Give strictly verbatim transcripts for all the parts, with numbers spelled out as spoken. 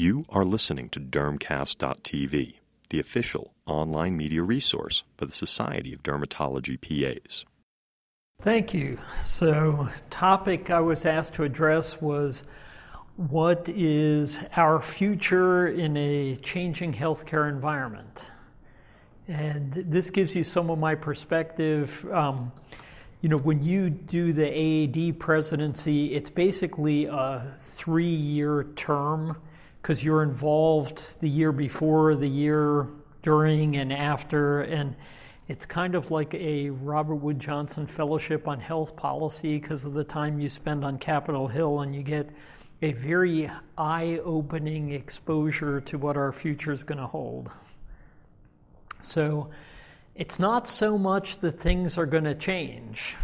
You are listening to DermCast dot T V, the official online media resource for the Society of Dermatology P As. Thank you. So, topic I was asked to address was, what is our future in a changing healthcare environment? And this gives you some of my perspective. Um, you know, when you do the A A D presidency, it's basically a three-year term because you're involved the year before, the year during, and after. And it's kind of like a Robert Wood Johnson Fellowship on Health Policy because of the time you spend on Capitol Hill, and you get a very eye-opening exposure to what our future is going to hold. So it's not so much that things are going to change.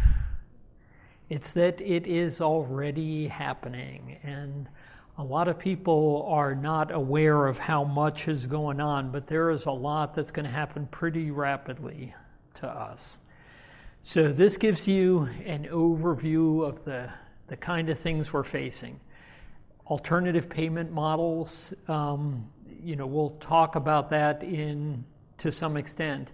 It's that it is already happening. And a lot of people are not aware of how much is going on, but there is a lot that's going to happen pretty rapidly to us. So this gives you an overview of the, the kind of things we're facing. Alternative payment models, um, you know, we'll talk about that in to some extent,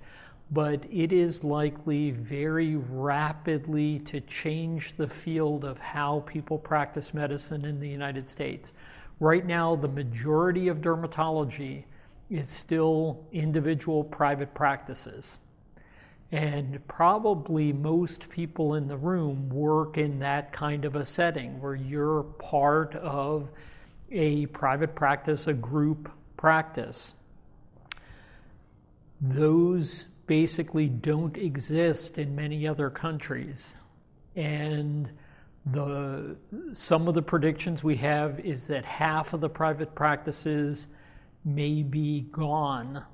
but it is likely very rapidly to change the field of how people practice medicine in the United States. Right now, the majority of dermatology is still individual private practices. And probably most people in the room work in that kind of a setting where you're part of a private practice, a group practice. Those basically don't exist in many other countries. And the some of the predictions we have is that half of the private practices may be gone,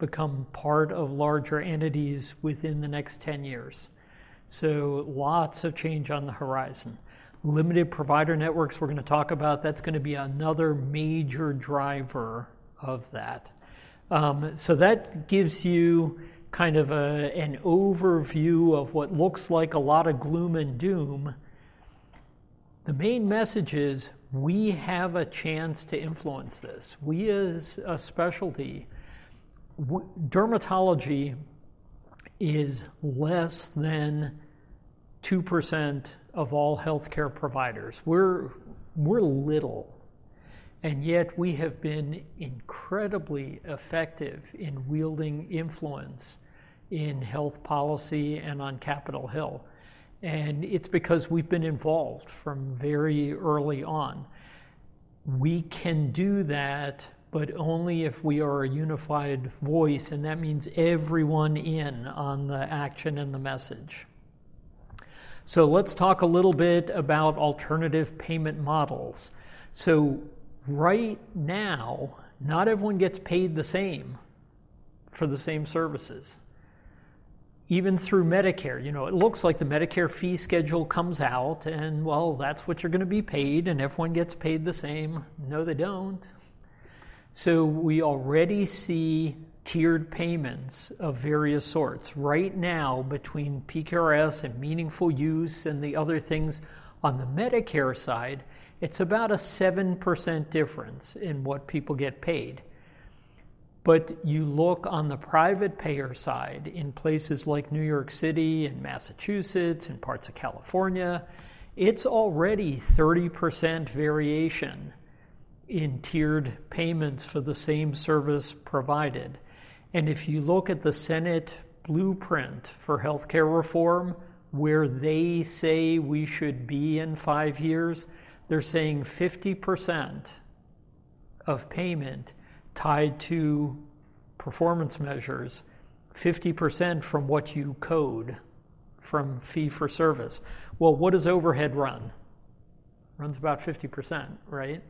become part of larger entities within the next ten years. So lots of change on the horizon. Limited provider networks we're going to talk about, that's going to be another major driver of that. Um, so that gives you kind of a, an overview of what looks like a lot of gloom and doom. The main message is we have a chance to influence this. We as a specialty, w- dermatology is less than two percent of all healthcare providers. We're, we're little. And yet we have been incredibly effective in wielding influence in health policy and on Capitol Hill. And it's because we've been involved from very early on. We can do that, but only if we are a unified voice, and that means everyone in on the action and the message. So let's talk a little bit about alternative payment models. So right now, not everyone gets paid the same for the same services, even through Medicare. You know, it looks like the Medicare fee schedule comes out and, well, that's what you're going to be paid, and everyone gets paid the same. No, they don't. So we already see tiered payments of various sorts. Right now, between P Q R S and Meaningful Use and the other things on the Medicare side, it's about a seven percent difference in what people get paid. But you look on the private payer side in places like New York City and Massachusetts and parts of California, it's already thirty percent variation in tiered payments for the same service provided. And if you look at the Senate blueprint for healthcare reform, where they say we should be in five years, they're saying fifty percent of payment tied to performance measures, fifty percent from what you code from fee for service. Well, what does overhead run? Runs about fifty percent, right?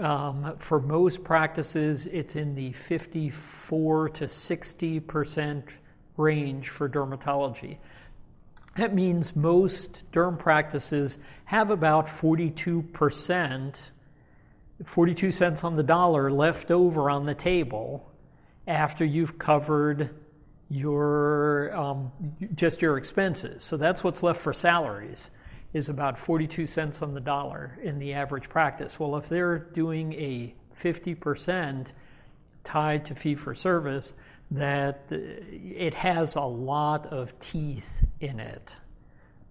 Um, for most practices, it's in the fifty-four to sixty percent range for dermatology. That means most derm practices have about forty-two percent, forty-two cents on the dollar left over on the table after you've covered your um, just your expenses. So that's what's left for salaries, is about forty-two cents on the dollar in the average practice. Well, if they're doing a fifty percent tied to fee-for-service, that it has a lot of teeth in it,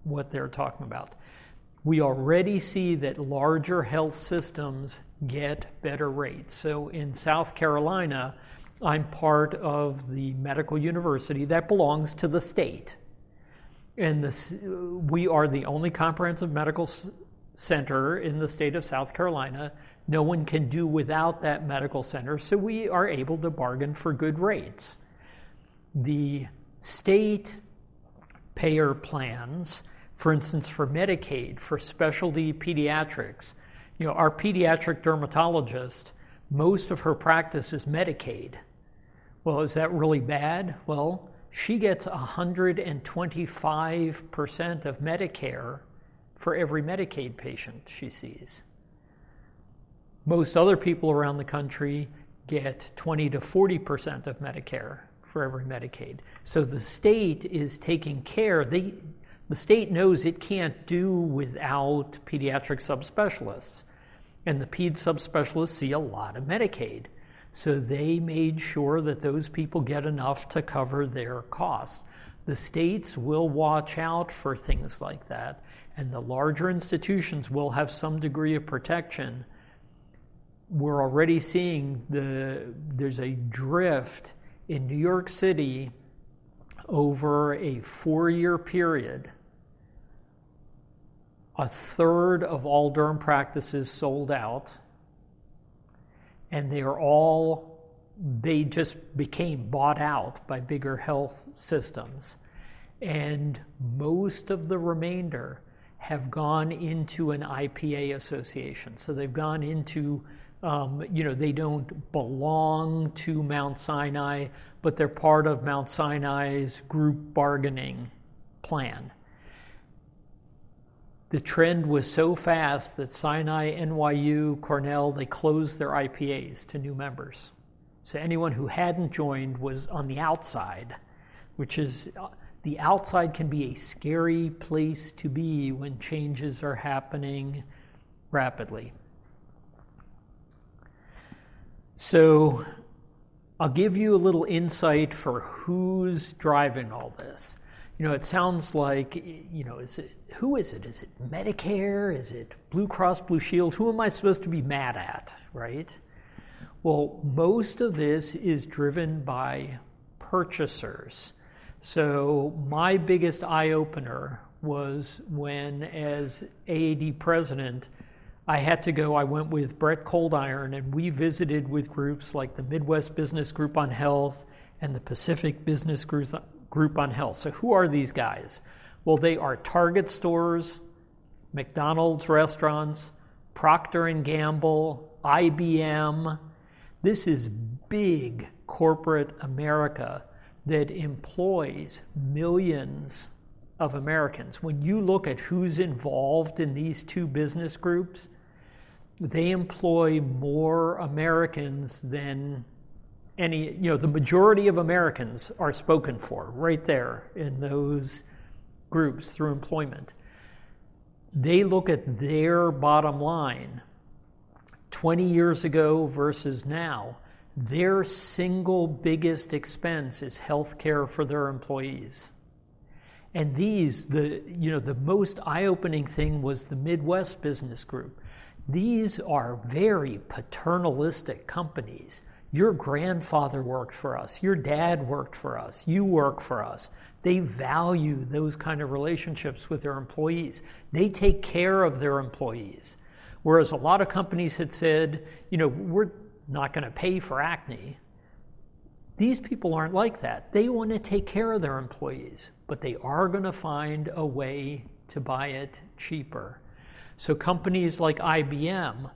what they're talking about. We already see that larger health systems get better rates. So in South Carolina, I'm part of the medical university that belongs to the state. And this, we are the only comprehensive medical center in the state of South Carolina. No one can do without that medical center, so we are able to bargain for good rates. The state payer plans, for instance, for Medicaid, for specialty pediatrics, you know, our pediatric dermatologist, most of her practice is Medicaid. Well, is that really bad? Well, she gets one hundred twenty-five percent of Medicare for every Medicaid patient she sees. Most other people around the country get twenty to forty percent of Medicare for every Medicaid. So the state is taking care. They, the state knows it can't do without pediatric subspecialists. And the ped subspecialists see a lot of Medicaid. So they made sure that those people get enough to cover their costs. The states will watch out for things like that. And the larger institutions will have some degree of protection. We're already seeing the there's a drift in New York City over a four-year period. A third of all derm practices sold out, and they are all, they just became bought out by bigger health systems. And most of the remainder have gone into an I P A association. So they've gone into Um, you know, they don't belong to Mount Sinai, but they're part of Mount Sinai's group bargaining plan. The trend was so fast that Sinai, N Y U, Cornell, they closed their I P As to new members. So anyone who hadn't joined was on the outside, which is, the outside can be a scary place to be when changes are happening rapidly. So I'll give you a little insight for who's driving all this. You know, it sounds like, you know, is it, who is it? Is it Medicare? Is it Blue Cross Blue Shield? Who am I supposed to be mad at, right? Well, most of this is driven by purchasers. So my biggest eye-opener was when, as A A D president, I had to go, I went with Brett Coldiron, and we visited with groups like the Midwest Business Group on Health and the Pacific Business Group on Health. So who are these guys? Well, they are Target stores, McDonald's restaurants, Procter and Gamble, I B M. This is big corporate America that employs millions of Americans. When you look at who's involved in these two business groups, they employ more Americans than any, you know, the majority of Americans are spoken for right there in those groups through employment. They look at their bottom line twenty years ago versus now. Their single biggest expense is health care for their employees. And these, the you know, the most eye-opening thing was the Midwest Business Group. These are very paternalistic companies. Your grandfather worked for us. Your dad worked for us. You work for us. They value those kind of relationships with their employees. They take care of their employees. Whereas a lot of companies had said, you know, we're not going to pay for acne. These people aren't like that. They want to take care of their employees, but they are going to find a way to buy it cheaper. So companies like I B M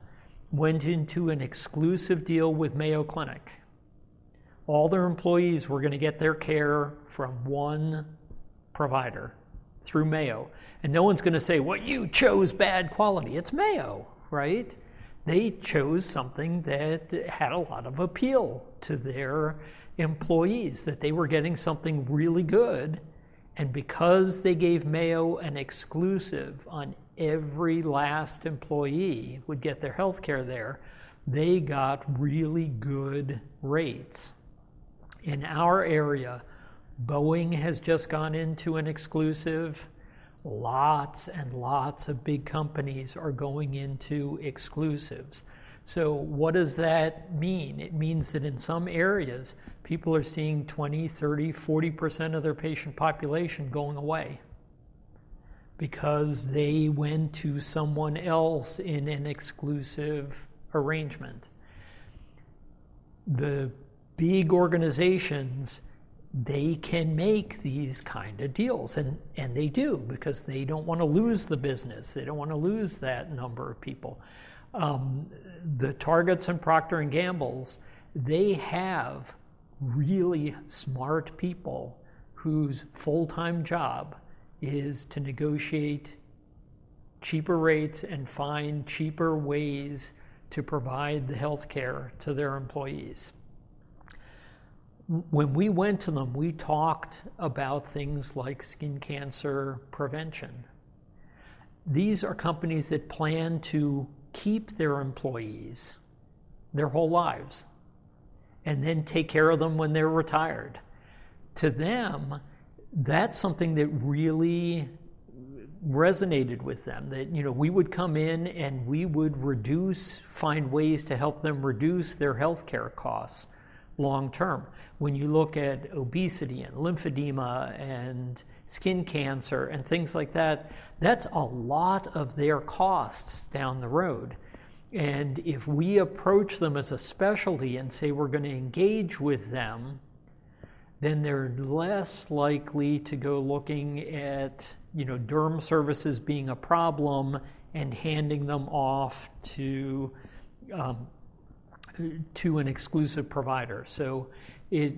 went into an exclusive deal with Mayo Clinic. All their employees were going to get their care from one provider through Mayo. And no one's going to say, well, you chose bad quality. It's Mayo, right? They chose something that had a lot of appeal to their employees, that they were getting something really good. And because they gave Mayo an exclusive on every last employee would get their health care there, they got really good rates. In our area, Boeing has just gone into an exclusive. Lots and lots of big companies are going into exclusives. So what does that mean? It means that in some areas, people are seeing twenty, thirty, forty percent of their patient population going away because they went to someone else in an exclusive arrangement. The big organizations, they can make these kind of deals, and, and they do, because they don't want to lose the business. They don't want to lose that number of people. Um, the Targets and Procter and Gambles, they have really smart people whose full-time job is to negotiate cheaper rates and find cheaper ways to provide the health care to their employees. When we went to them, we talked about things like skin cancer prevention. These are companies that plan to keep their employees their whole lives and then take care of them when they're retired. To them, that's something that really resonated with them, that, you know, we would come in and we would reduce, find ways to help them reduce their health care costs long term. When you look at obesity and lymphedema and skin cancer and things like that, that's a lot of their costs down the road. And if we approach them as a specialty and say we're going to engage with them, then they're less likely to go looking at, you know, derm services being a problem and handing them off to um, to an exclusive provider. So it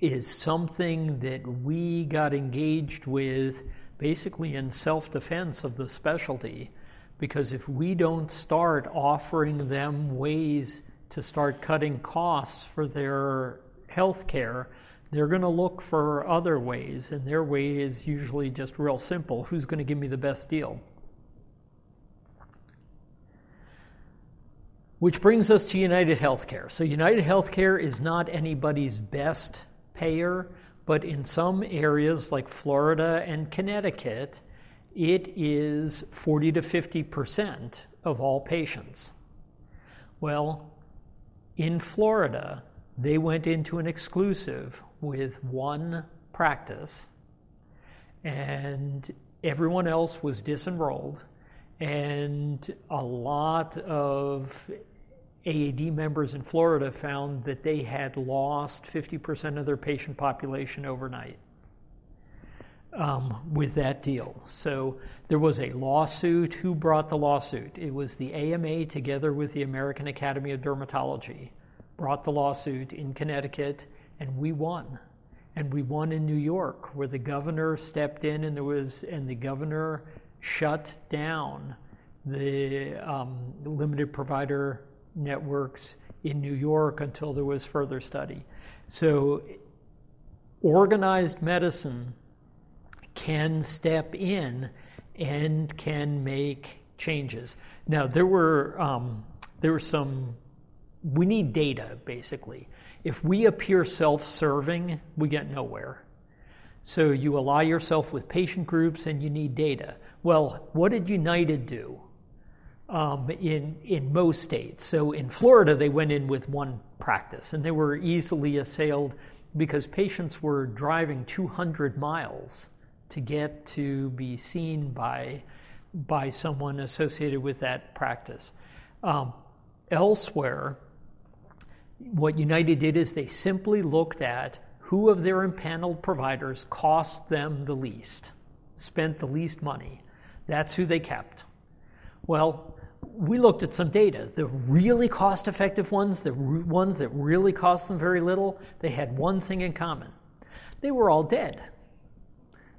is something that we got engaged with basically in self-defense of the specialty, because if we don't start offering them ways to start cutting costs for their health care, they're going to look for other ways, and their way is usually just real simple: who's going to give me the best deal? Which brings us to United Healthcare. So United Healthcare is not anybody's best payer, but in some areas like Florida and Connecticut, it is forty to fifty percent of all patients. Well, in Florida, they went into an exclusive with one practice, and everyone else was disenrolled, and a lot of A A D members in Florida found that they had lost fifty percent of their patient population overnight um, with that deal. So there was a lawsuit. Who brought the lawsuit? It was the A M A together with the American Academy of Dermatology brought the lawsuit in Connecticut, and we won. And we won in New York, where the governor stepped in, and there was, and the governor shut down the um, limited provider networks in New York until there was further study. So organized medicine can step in and can make changes. Now, there were um, there were some, we need data, basically. If we appear self-serving, we get nowhere. So you ally yourself with patient groups and you need data. Well, what did United do um, in, in most states? So in Florida, they went in with one practice, and they were easily assailed because patients were driving two hundred miles to get to be seen by, by someone associated with that practice. Um, elsewhere, what United did is they simply looked at who of their impaneled providers cost them the least, spent the least money. That's who they kept. Well, we looked at some data. The really cost-effective ones, the re- ones that really cost them very little, they had one thing in common. They were all dead,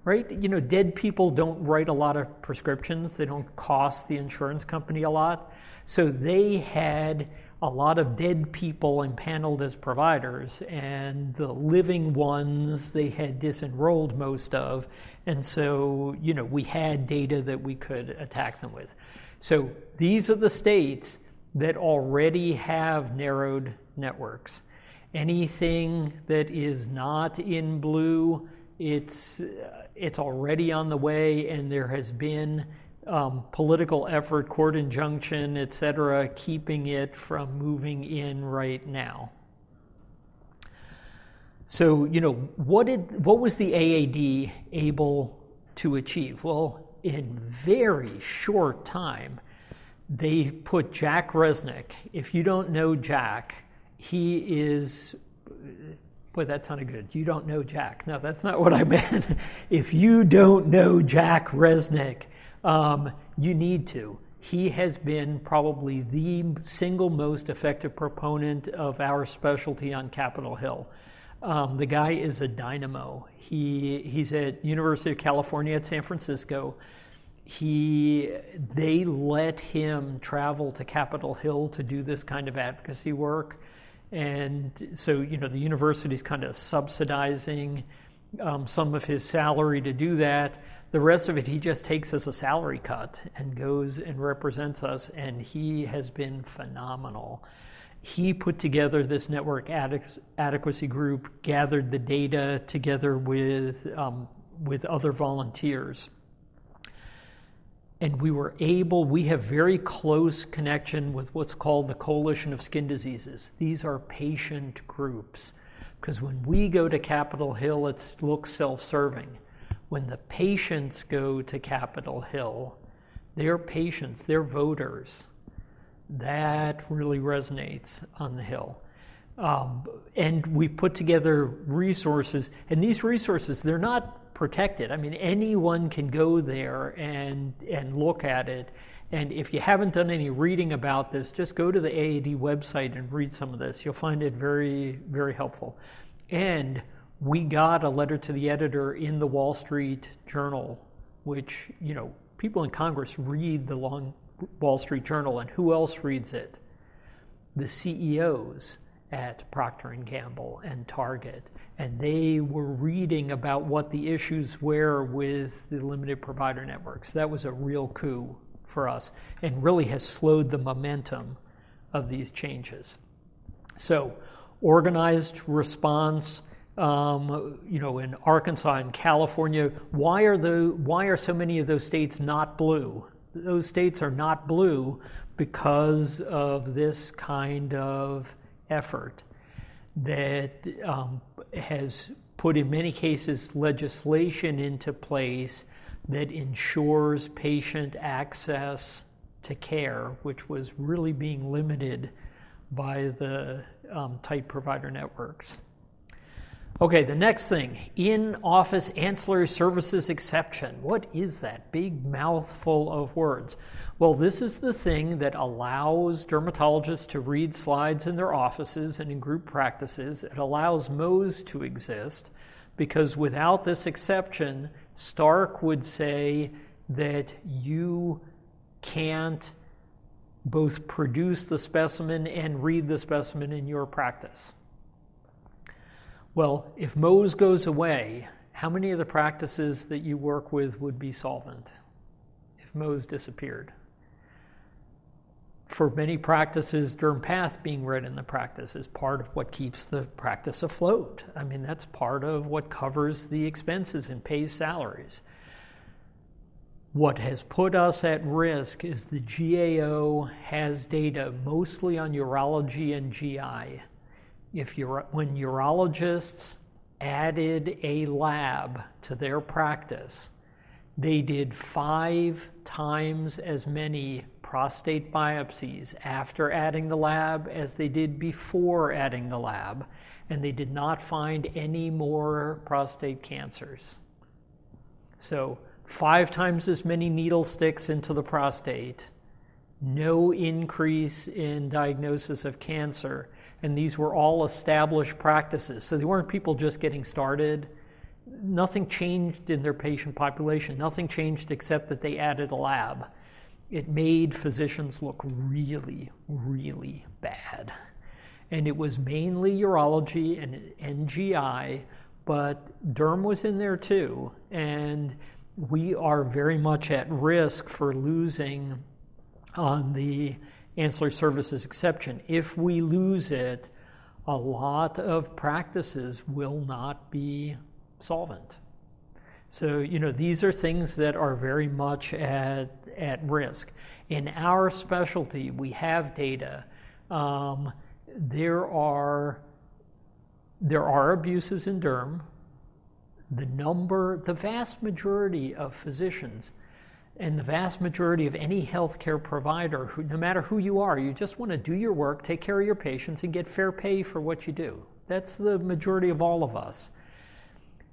right? You know, dead people don't write a lot of prescriptions. They don't cost the insurance company a lot. So they had a lot of dead people impaneled as providers, and the living ones they had disenrolled most of, and so, you know, we had data that we could attack them with. So these are the states that already have narrowed networks. Anything that is not in blue, it's it's already on the way, and there has been um, political effort, court injunction, et cetera, keeping it from moving in right now. So, you know, what did what was the A A D able to achieve? Well, in very short time, they put Jack Resnick. If you don't know Jack, he is, boy, that sounded good. You don't know Jack. No, that's not what I meant. If you don't know Jack Resnick, um, you need to. He has been probably the single most effective proponent of our specialty on Capitol Hill. Um, the guy is a dynamo. He he's at University of California at San Francisco. He, they let him travel to Capitol Hill to do this kind of advocacy work. And so, you know, the university's kind of subsidizing um, some of his salary to do that. The rest of it, he just takes as a salary cut and goes and represents us. And he has been phenomenal. He put together this network adequacy group, gathered the data together with, um, with other volunteers. And we were able, we have very close connection with what's called the Coalition of Skin Diseases. These are patient groups, because when we go to Capitol Hill, it looks self-serving. When the patients go to Capitol Hill, their patients, their voters, that really resonates on the Hill. Um, and we put together resources, and these resources, they're not protected. I mean, anyone can go there and and look at it. And if you haven't done any reading about this, just go to the A A D website and read some of this. You'll find it very, very helpful. And we got a letter to the editor in the Wall Street Journal, which, you know, people in Congress read the long Wall Street Journal, and who else reads it? The C E Os at Procter and Gamble and Target. And they were reading about what the issues were with the limited provider networks. That was a real coup for us and really has slowed the momentum of these changes. So organized response, um, you know, in Arkansas and California, why are the why are so many of those states not blue? Those states are not blue because of this kind of effort that um, has put, in many cases, legislation into place that ensures patient access to care, which was really being limited by the um, tight provider networks. Okay, the next thing, in-office ancillary services exception. What is that big mouthful of words? Well, this is the thing that allows dermatologists to read slides in their offices and in group practices. It allows Mohs to exist, because without this exception, Stark would say that you can't both produce the specimen and read the specimen in your practice. Well, if Mohs goes away, how many of the practices that you work with would be solvent if Mohs disappeared? For many practices, DermPath being read in the practice is part of what keeps the practice afloat. I mean, that's part of what covers the expenses and pays salaries. What has put us at risk is the G A O has data mostly on urology and G I. If you're, when urologists added a lab to their practice, they did five times as many prostate biopsies after adding the lab as they did before adding the lab, and they did not find any more prostate cancers. So five times as many needle sticks into the prostate, no increase in diagnosis of cancer. And these were all established practices. So they weren't people just getting started. Nothing changed in their patient population. Nothing changed except that they added a lab. It made physicians look really, really bad. And it was mainly urology and, and G I, but derm was in there too. And we are very much at risk for losing on the ancillary services exception. If we lose it, a lot of practices will not be solvent. So, you know, these are things that are very much at, at risk. In our specialty, we have data. Um, there are there are abuses in derm. The number, the vast majority of physicians and the vast majority of any healthcare provider, who, no matter who you are, you just want to do your work, take care of your patients, and get fair pay for what you do. That's the majority of all of us.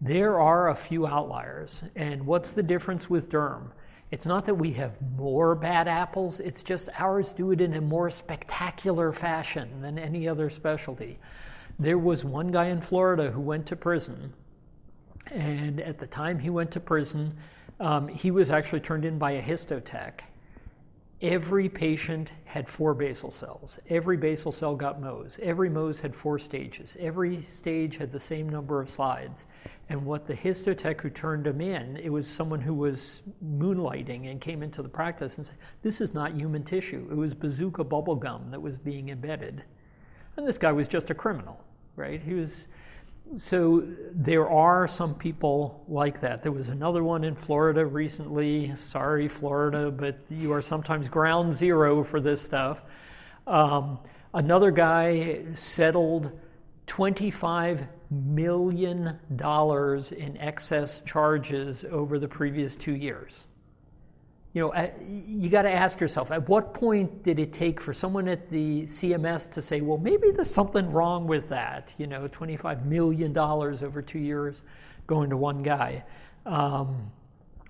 There are a few outliers, and what's the difference with derm? It's not that we have more bad apples, it's just ours do it in a more spectacular fashion than any other specialty. There was one guy in Florida who went to prison, and at the time he went to prison, Um, he was actually turned in by a histotech. Every patient had four basal cells. Every basal cell got Mohs. Every Mohs had four stages. Every stage had the same number of slides. And what the histotech who turned him in, it was someone who was moonlighting and came into the practice and said, this is not human tissue. It was bazooka bubble gum that was being embedded. And this guy was just a criminal, right? He was. So there are some people like that. There was another one in Florida recently. Sorry, Florida, but you are sometimes ground zero for this stuff. Um, another guy settled twenty-five million dollars in excess charges over the previous two years. You know, you got to ask yourself, at what point did it take for someone at the C M S to say, well, maybe there's something wrong with that, you know, twenty-five million dollars over two years going to one guy. Um,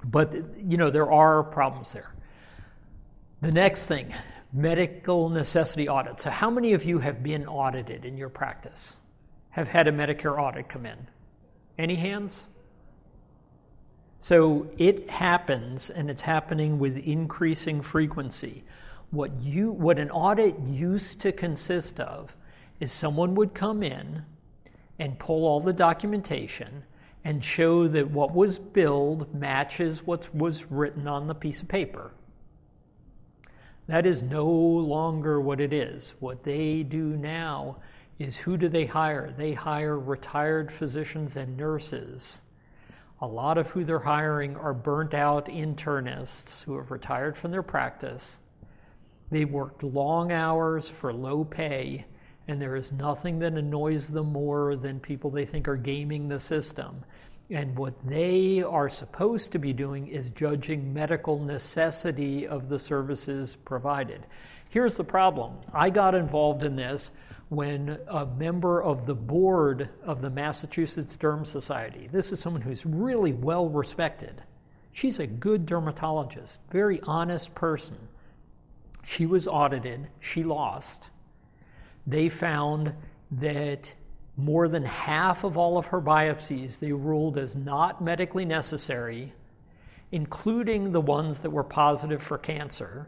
but, you know, there are problems there. The next thing, medical necessity audit. So how many of you have been audited in your practice, have had a Medicare audit come in? Any hands? So it happens, and it's happening with increasing frequency. What you, what an audit used to consist of is someone would come in and pull all the documentation and show that what was billed matches what was written on the piece of paper. That is no longer what it is. What they do now is, who do they hire? They hire retired physicians and nurses. A lot of who they're hiring are burnt out internists who have retired from their practice. They worked long hours for low pay, and there is nothing that annoys them more than people they think are gaming the system. And what they are supposed to be doing is judging medical necessity of the services provided. Here's the problem. I got involved in this when a member of the board of the Massachusetts Derm Society, this is someone who's really well respected. She's a good dermatologist, very honest person. She was audited, she lost. They found that more than half of all of her biopsies they ruled as not medically necessary, including the ones that were positive for cancer,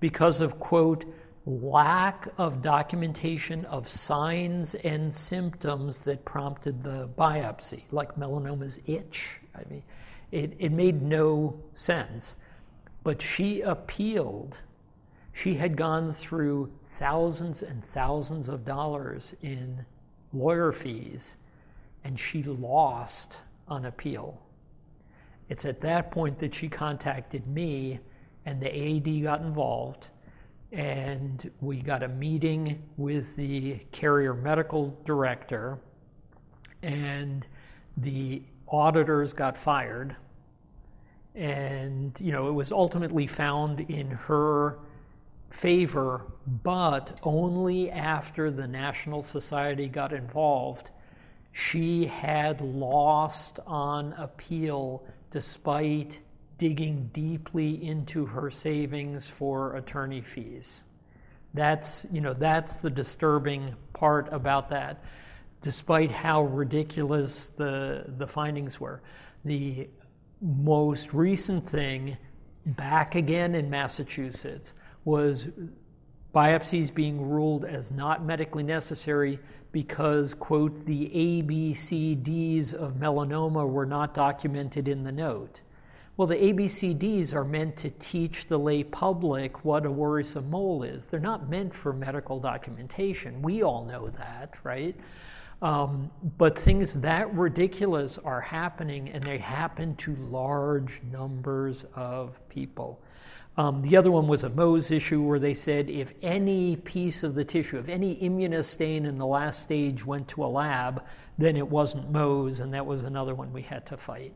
because of, quote, lack of documentation of signs and symptoms that prompted the biopsy, like melanoma's itch. I mean, it, it made no sense. But she appealed. She had gone through thousands and thousands of dollars in lawyer fees, and she lost on appeal. It's at that point that she contacted me, and the A D got involved. And we got a meeting with the carrier medical director, and the auditors got fired. And, you know, it was ultimately found in her favor, but only after the National Society got involved. She had lost on appeal despite digging deeply into her savings for attorney fees. That's, you know, that's the disturbing part about that, despite how ridiculous the, the findings were. The most recent thing, back again in Massachusetts, was biopsies being ruled as not medically necessary because, quote, the A B C Ds of melanoma were not documented in the note. Well, the A B C Ds are meant to teach the lay public what a worrisome mole is. They're not meant for medical documentation. We all know that, right? Um, but things that ridiculous are happening, and they happen to large numbers of people. Um, the other one was a Mohs issue where they said if any piece of the tissue, if any immunostain in the last stage went to a lab, then it wasn't Mohs, and that was another one we had to fight.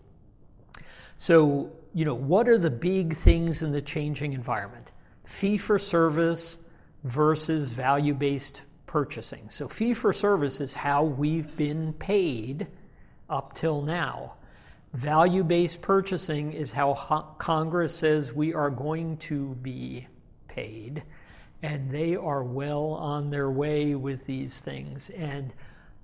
So, you know, what are the big things in the changing environment? Fee-for-service versus value-based purchasing. So fee-for-service is how we've been paid up till now. Value-based purchasing is how Congress says we are going to be paid, and they are well on their way with these things. And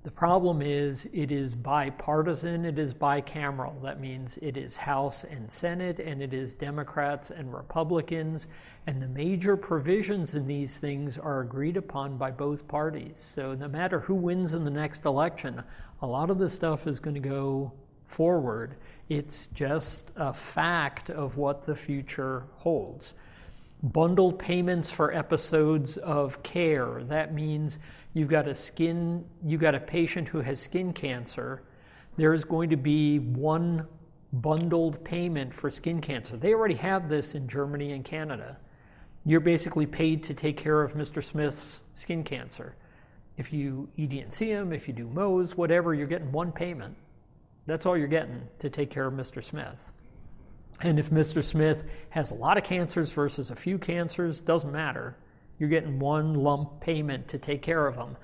the problem is it is bipartisan, it is bicameral. That means it is House and Senate, and it is Democrats and Republicans, and the major provisions in these things are agreed upon by both parties. So no matter who wins in the next election, a lot of this stuff is going to go forward. It's just a fact of what the future holds. Bundled payments for episodes of care. That means you've got a skin, you've got a patient who has skin cancer. There is going to be one bundled payment for skin cancer. They already have this in Germany and Canada. You're basically paid to take care of Mister Smith's skin cancer. If you E D and C him, if you do Mohs, whatever, you're getting one payment. That's all you're getting to take care of Mister Smith. And if Mister Smith has a lot of cancers versus a few cancers, doesn't matter. You're getting one lump payment to take care of them.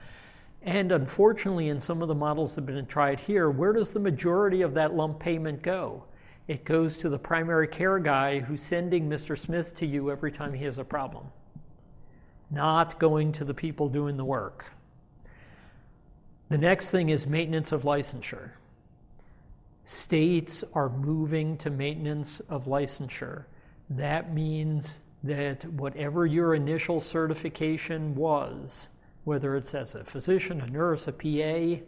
And unfortunately, in some of the models that have been tried here, where does the majority of that lump payment go? It goes to the primary care guy who's sending Mister Smith to you every time he has a problem, not going to the people doing the work. The next thing is maintenance of licensure. States are moving to maintenance of licensure. That means that whatever your initial certification was, whether it's as a physician, a nurse, a P A,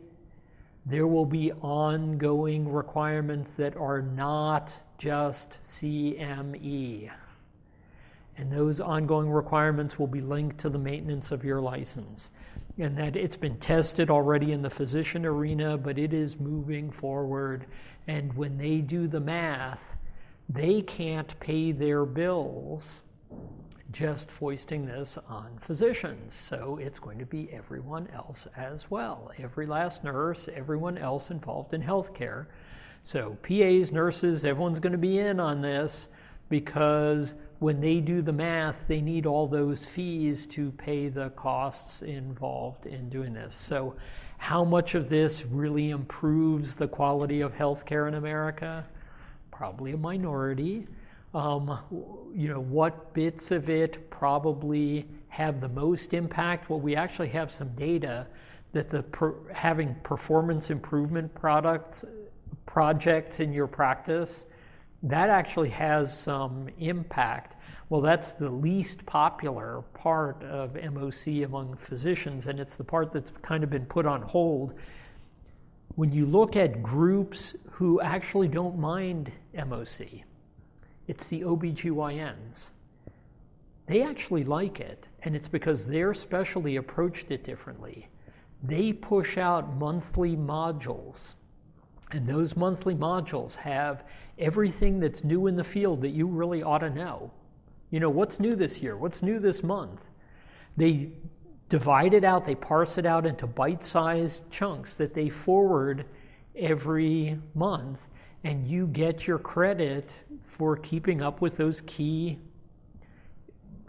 there will be ongoing requirements that are not just C M E. And those ongoing requirements will be linked to the maintenance of your license. And that it's been tested already in the physician arena, but it is moving forward. And when they do the math, they can't pay their bills just foisting this on physicians. So it's going to be everyone else as well. Every last nurse, everyone else involved in healthcare. So P As, nurses, everyone's going to be in on this, because when they do the math, they need all those fees to pay the costs involved in doing this. So how much of this really improves the quality of healthcare in America? Probably a minority. Um, you know, what bits of it probably have the most impact? Well, we actually have some data that the per, having performance improvement products, projects in your practice, that actually has some impact. Well, that's the least popular part of M O C among physicians, and it's the part that's kind of been put on hold. When you look at groups who actually don't mind M O C, it's the O B G Y Ns. They actually like it, and it's because their specialty approached it differently. They push out monthly modules, and those monthly modules have everything that's new in the field that you really ought to know. You know, what's new this year? What's new this month? They divide it out, they parse it out into bite-sized chunks that they forward every month, and you get your credit for keeping up with those key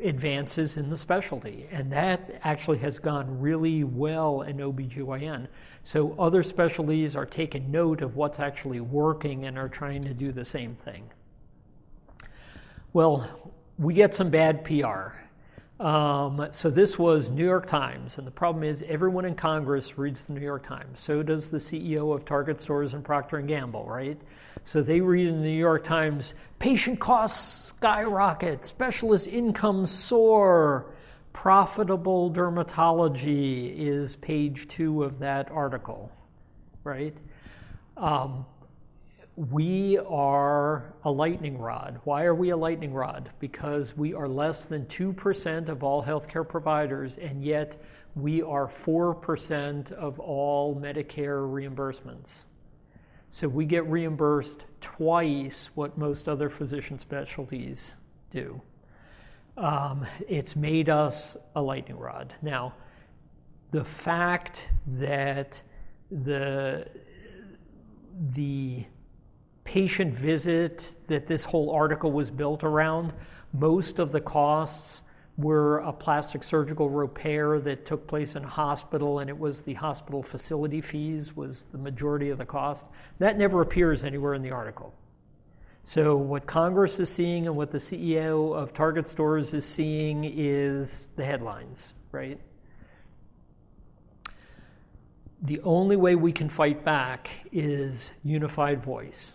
advances in the specialty. And that actually has gone really well in O B G Y N. So other specialties are taking note of what's actually working and are trying to do the same thing. Well, we get some bad P R. Um, so this was New York Times, and the problem is everyone in Congress reads the New York Times. So does the C E O of Target stores and Procter and Gamble, right? So they read in the New York Times, patient costs skyrocket, specialist incomes soar, profitable dermatology is page two of that article, right? Um, we are a lightning rod. Why are we a lightning rod? Because we are less than two percent of all healthcare providers, and yet we are four percent of all Medicare reimbursements. So we get reimbursed twice what most other physician specialties do. Um, it's made us a lightning rod. Now, the fact that the, the patient visit that this whole article was built around, most of the costs were a plastic surgical repair that took place in a hospital, and it was the hospital facility fees was the majority of the cost. That never appears anywhere in the article. So what Congress is seeing and what the C E O of Target stores is seeing is the headlines, right? The only way we can fight back is unified voice.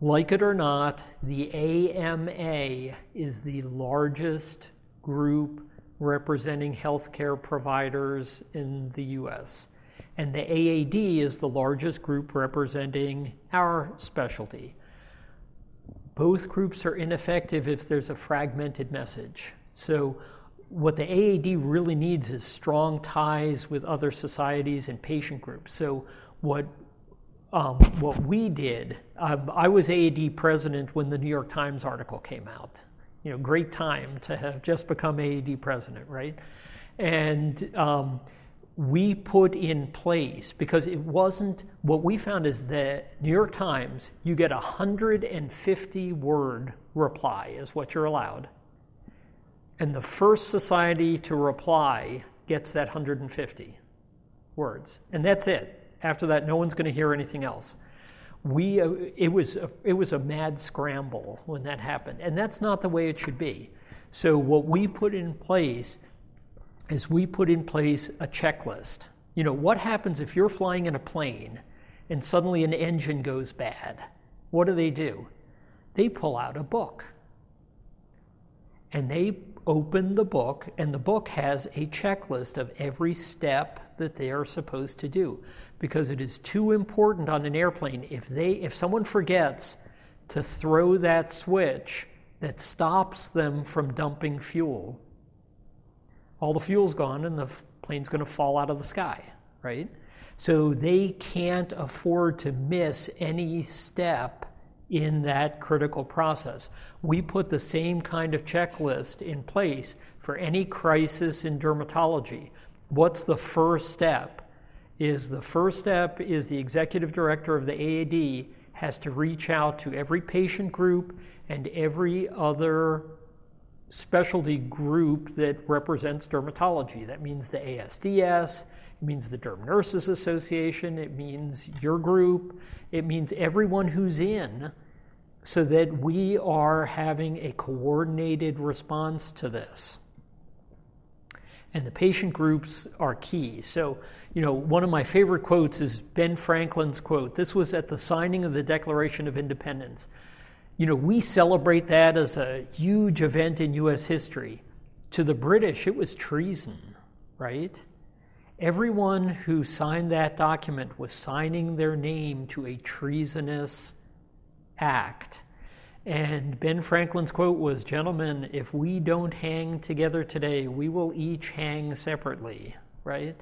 Like it or not, the A M A is the largest group representing healthcare providers in the U S. And the A A D is the largest group representing our specialty. Both groups are ineffective if there's a fragmented message. So what the A A D really needs is strong ties with other societies and patient groups. So what um, what we did, um, I was A A D president when the New York Times article came out. You know, great time to have just become A A D president, right? And um, we put in place, because it wasn't, what we found is that New York Times, you get a one hundred fifty word reply is what you're allowed. And the first society to reply gets that one hundred fifty words. And that's it. After that, no one's gonna hear anything else. We, uh, it was a, it was a mad scramble when that happened. And that's not the way it should be. So what we put in place is we put in place a checklist. You know, what happens if you're flying in a plane and suddenly an engine goes bad? What do they do? They pull out a book. And they open the book, and the book has a checklist of every step that they are supposed to do. Because it is too important on an airplane, if they, if someone forgets to throw that switch that stops them from dumping fuel, all the fuel's gone and the plane's gonna fall out of the sky, right? So they can't afford to miss any step in that critical process. We put the same kind of checklist in place for any crisis in dermatology. What's the first step? Is the first step is the executive director of the A A D has to reach out to every patient group and every other specialty group that represents dermatology. That means the A S D S, it means the Derm Nurses Association, it means your group, it means everyone who's in, so that we are having a coordinated response to this. And the patient groups are key. So, you know, one of my favorite quotes is Ben Franklin's quote. This was at the signing of the Declaration of Independence. You know, we celebrate that as a huge event in U S history. To the British, it was treason, right? Everyone who signed that document was signing their name to a treasonous act. And Ben Franklin's quote was, "Gentlemen, if we don't hang together today, we will each hang separately," right?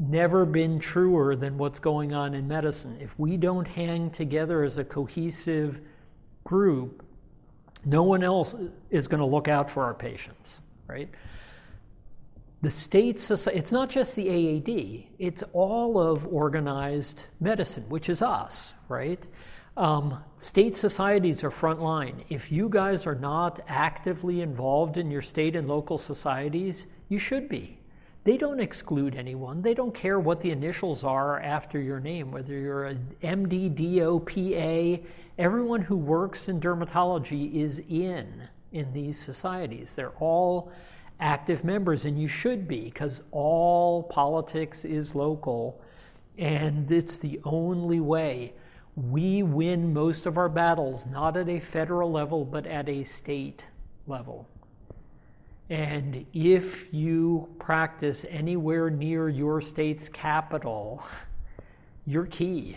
Never been truer than what's going on in medicine. If we don't hang together as a cohesive group, no one else is going to look out for our patients, right? The state society, it's not just the A A D, it's all of organized medicine, which is us, right? Um, state societies are frontline. If you guys are not actively involved in your state and local societies, you should be. They don't exclude anyone. They don't care what the initials are after your name, whether you're an M D, D O, P A. Everyone who works in dermatology is in, in these societies. They're all active members, and you should be, because all politics is local, and it's the only way. We win most of our battles, not at a federal level, but at a state level. And if you practice anywhere near your state's capital, you're key.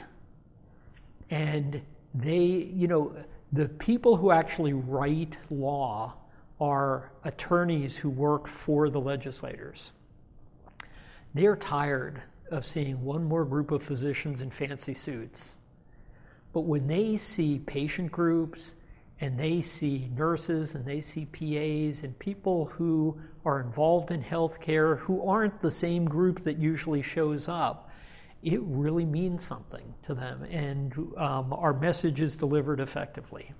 And they, you know, the people who actually write law are attorneys who work for the legislators. They're tired of seeing one more group of physicians in fancy suits. But when they see patient groups and they see nurses and they see P As and people who are involved in healthcare who aren't the same group that usually shows up, it really means something to them, and um, our message is delivered effectively.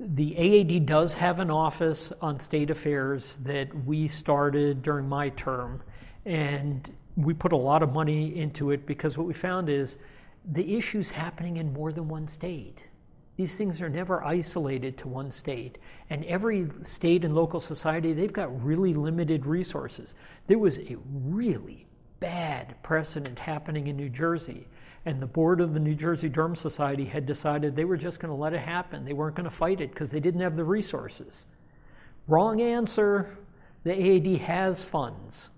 The A A D does have an office on state affairs that we started during my term, and we put a lot of money into it because what we found is the issue's happening in more than one state. These things are never isolated to one state. And every state and local society, they've got really limited resources. There was a really bad precedent happening in New Jersey, and the board of the New Jersey Derm Society had decided they were just going to let it happen. They weren't going to fight it because they didn't have the resources. Wrong answer. The A A D has funds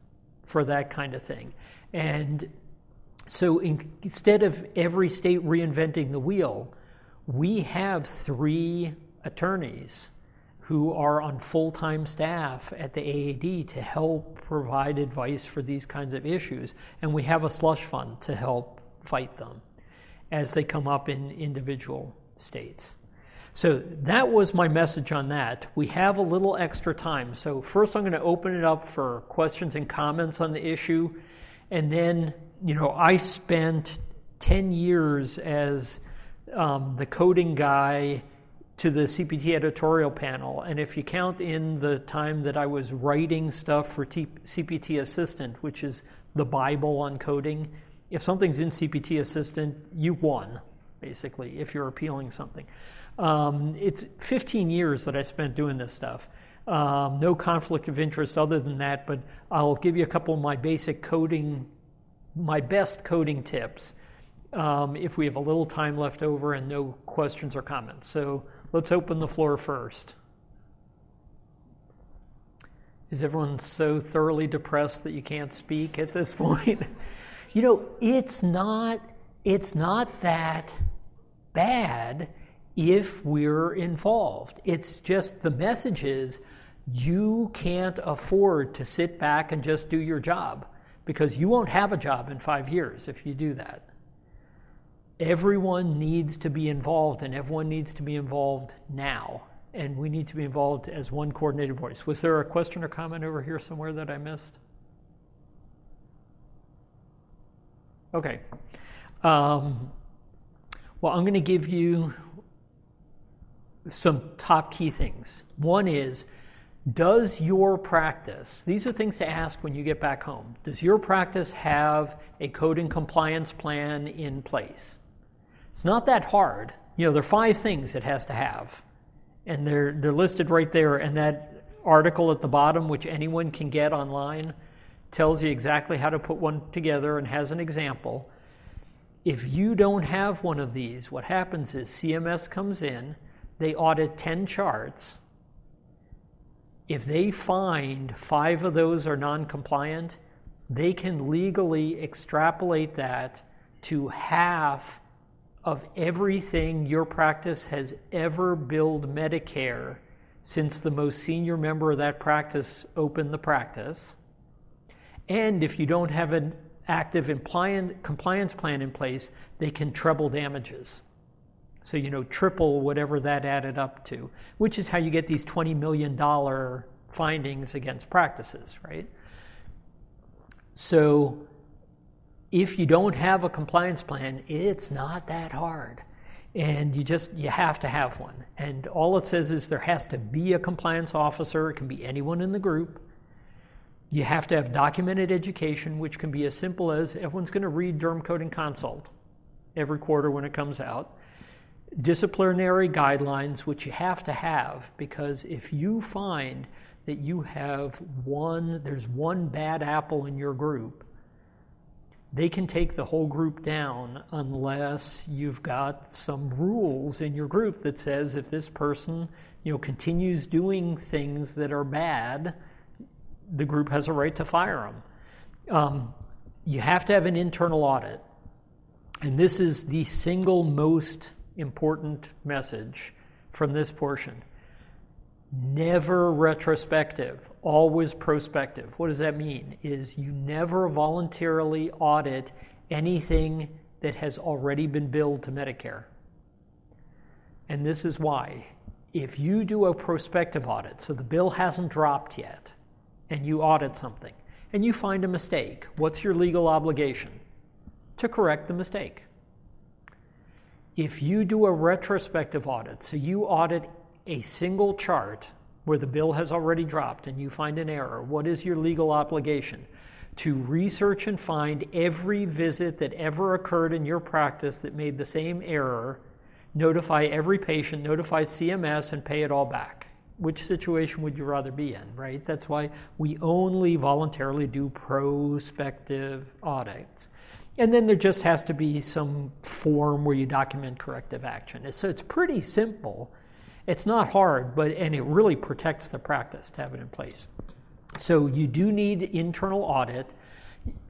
for that kind of thing. And so in, instead of every state reinventing the wheel, we have three attorneys who are on full-time staff at the A A D to help provide advice for these kinds of issues. And we have a slush fund to help fight them as they come up in individual states. So that was my message on that. We have a little extra time. So first I'm going to open it up for questions and comments on the issue. And then, you know, I spent ten years as Um, the coding guy to the C P T editorial panel. And if you count in the time that I was writing stuff for T- C P T Assistant, which is the Bible on coding, if something's in C P T Assistant, you won, basically, if you're appealing something. Um, it's fifteen years that I spent doing this stuff. Um, no conflict of interest other than that, but I'll give you a couple of my basic coding, my best coding tips. Um, if we have a little time left over and no questions or comments. So let's open the floor first. Is everyone so thoroughly depressed that you can't speak at this point? You know, it's not, it's not that bad if we're involved. It's just the message is you can't afford to sit back and just do your job because you won't have a job in five years if you do that. Everyone needs to be involved, and everyone needs to be involved now. And we need to be involved as one coordinated voice. Was there a question or comment over here somewhere that I missed? Okay. Um, well, I'm going to give you some top key things. One is, does your practice, these are things to ask when you get back home, does your practice have a code and compliance plan in place? It's not that hard. You know, there are five things it has to have, and they're they're listed right there. And that article at the bottom, which anyone can get online, tells you exactly how to put one together and has an example. If you don't have one of these, what happens is C M S comes in, they audit ten charts. If they find five of those are non-compliant, they can legally extrapolate that to half of everything your practice has ever billed Medicare since the most senior member of that practice opened the practice. And if you don't have an active compliance plan in place, they can treble damages. So, you know, triple whatever that added up to, which is how you get these twenty million dollars findings against practices, right? So if you don't have a compliance plan, it's not that hard. And you just, you have to have one. And all it says is there has to be a compliance officer. It can be anyone in the group. You have to have documented education, which can be as simple as everyone's going to read Derm Code and Consult every quarter when it comes out. Disciplinary guidelines, which you have to have, because if you find that you have one, there's one bad apple in your group, they can take the whole group down unless you've got some rules in your group that says if this person, you know, continues doing things that are bad, the group has a right to fire them. Um, you have to have an internal audit. And this is the single most important message from this portion. Never retrospective, always prospective. What does that mean? Is you never voluntarily audit anything that has already been billed to Medicare. And this is why. If you do a prospective audit, so the bill hasn't dropped yet, and you audit something, and you find a mistake, what's your legal obligation? To correct the mistake. If you do a retrospective audit, so you audit a single chart where the bill has already dropped and you find an error, what is your legal obligation? To research and find every visit that ever occurred in your practice that made the same error, notify every patient, notify C M S, and pay it all back. Which situation would you rather be in, right? That's why we only voluntarily do prospective audits. And then there just has to be some form where you document corrective action. So it's pretty simple. It's not hard, but and it really protects the practice to have it in place. So you do need internal audit.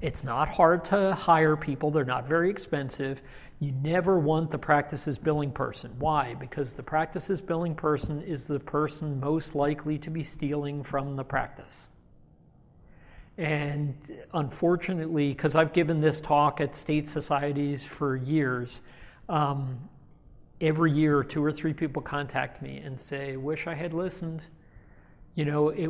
It's not hard to hire people. They're not very expensive. You never want the practice's billing person. Why? Because the practice's billing person is the person most likely to be stealing from the practice. And unfortunately, because I've given this talk at state societies for years, um, every year two or three people contact me and say, wish I had listened. You know, it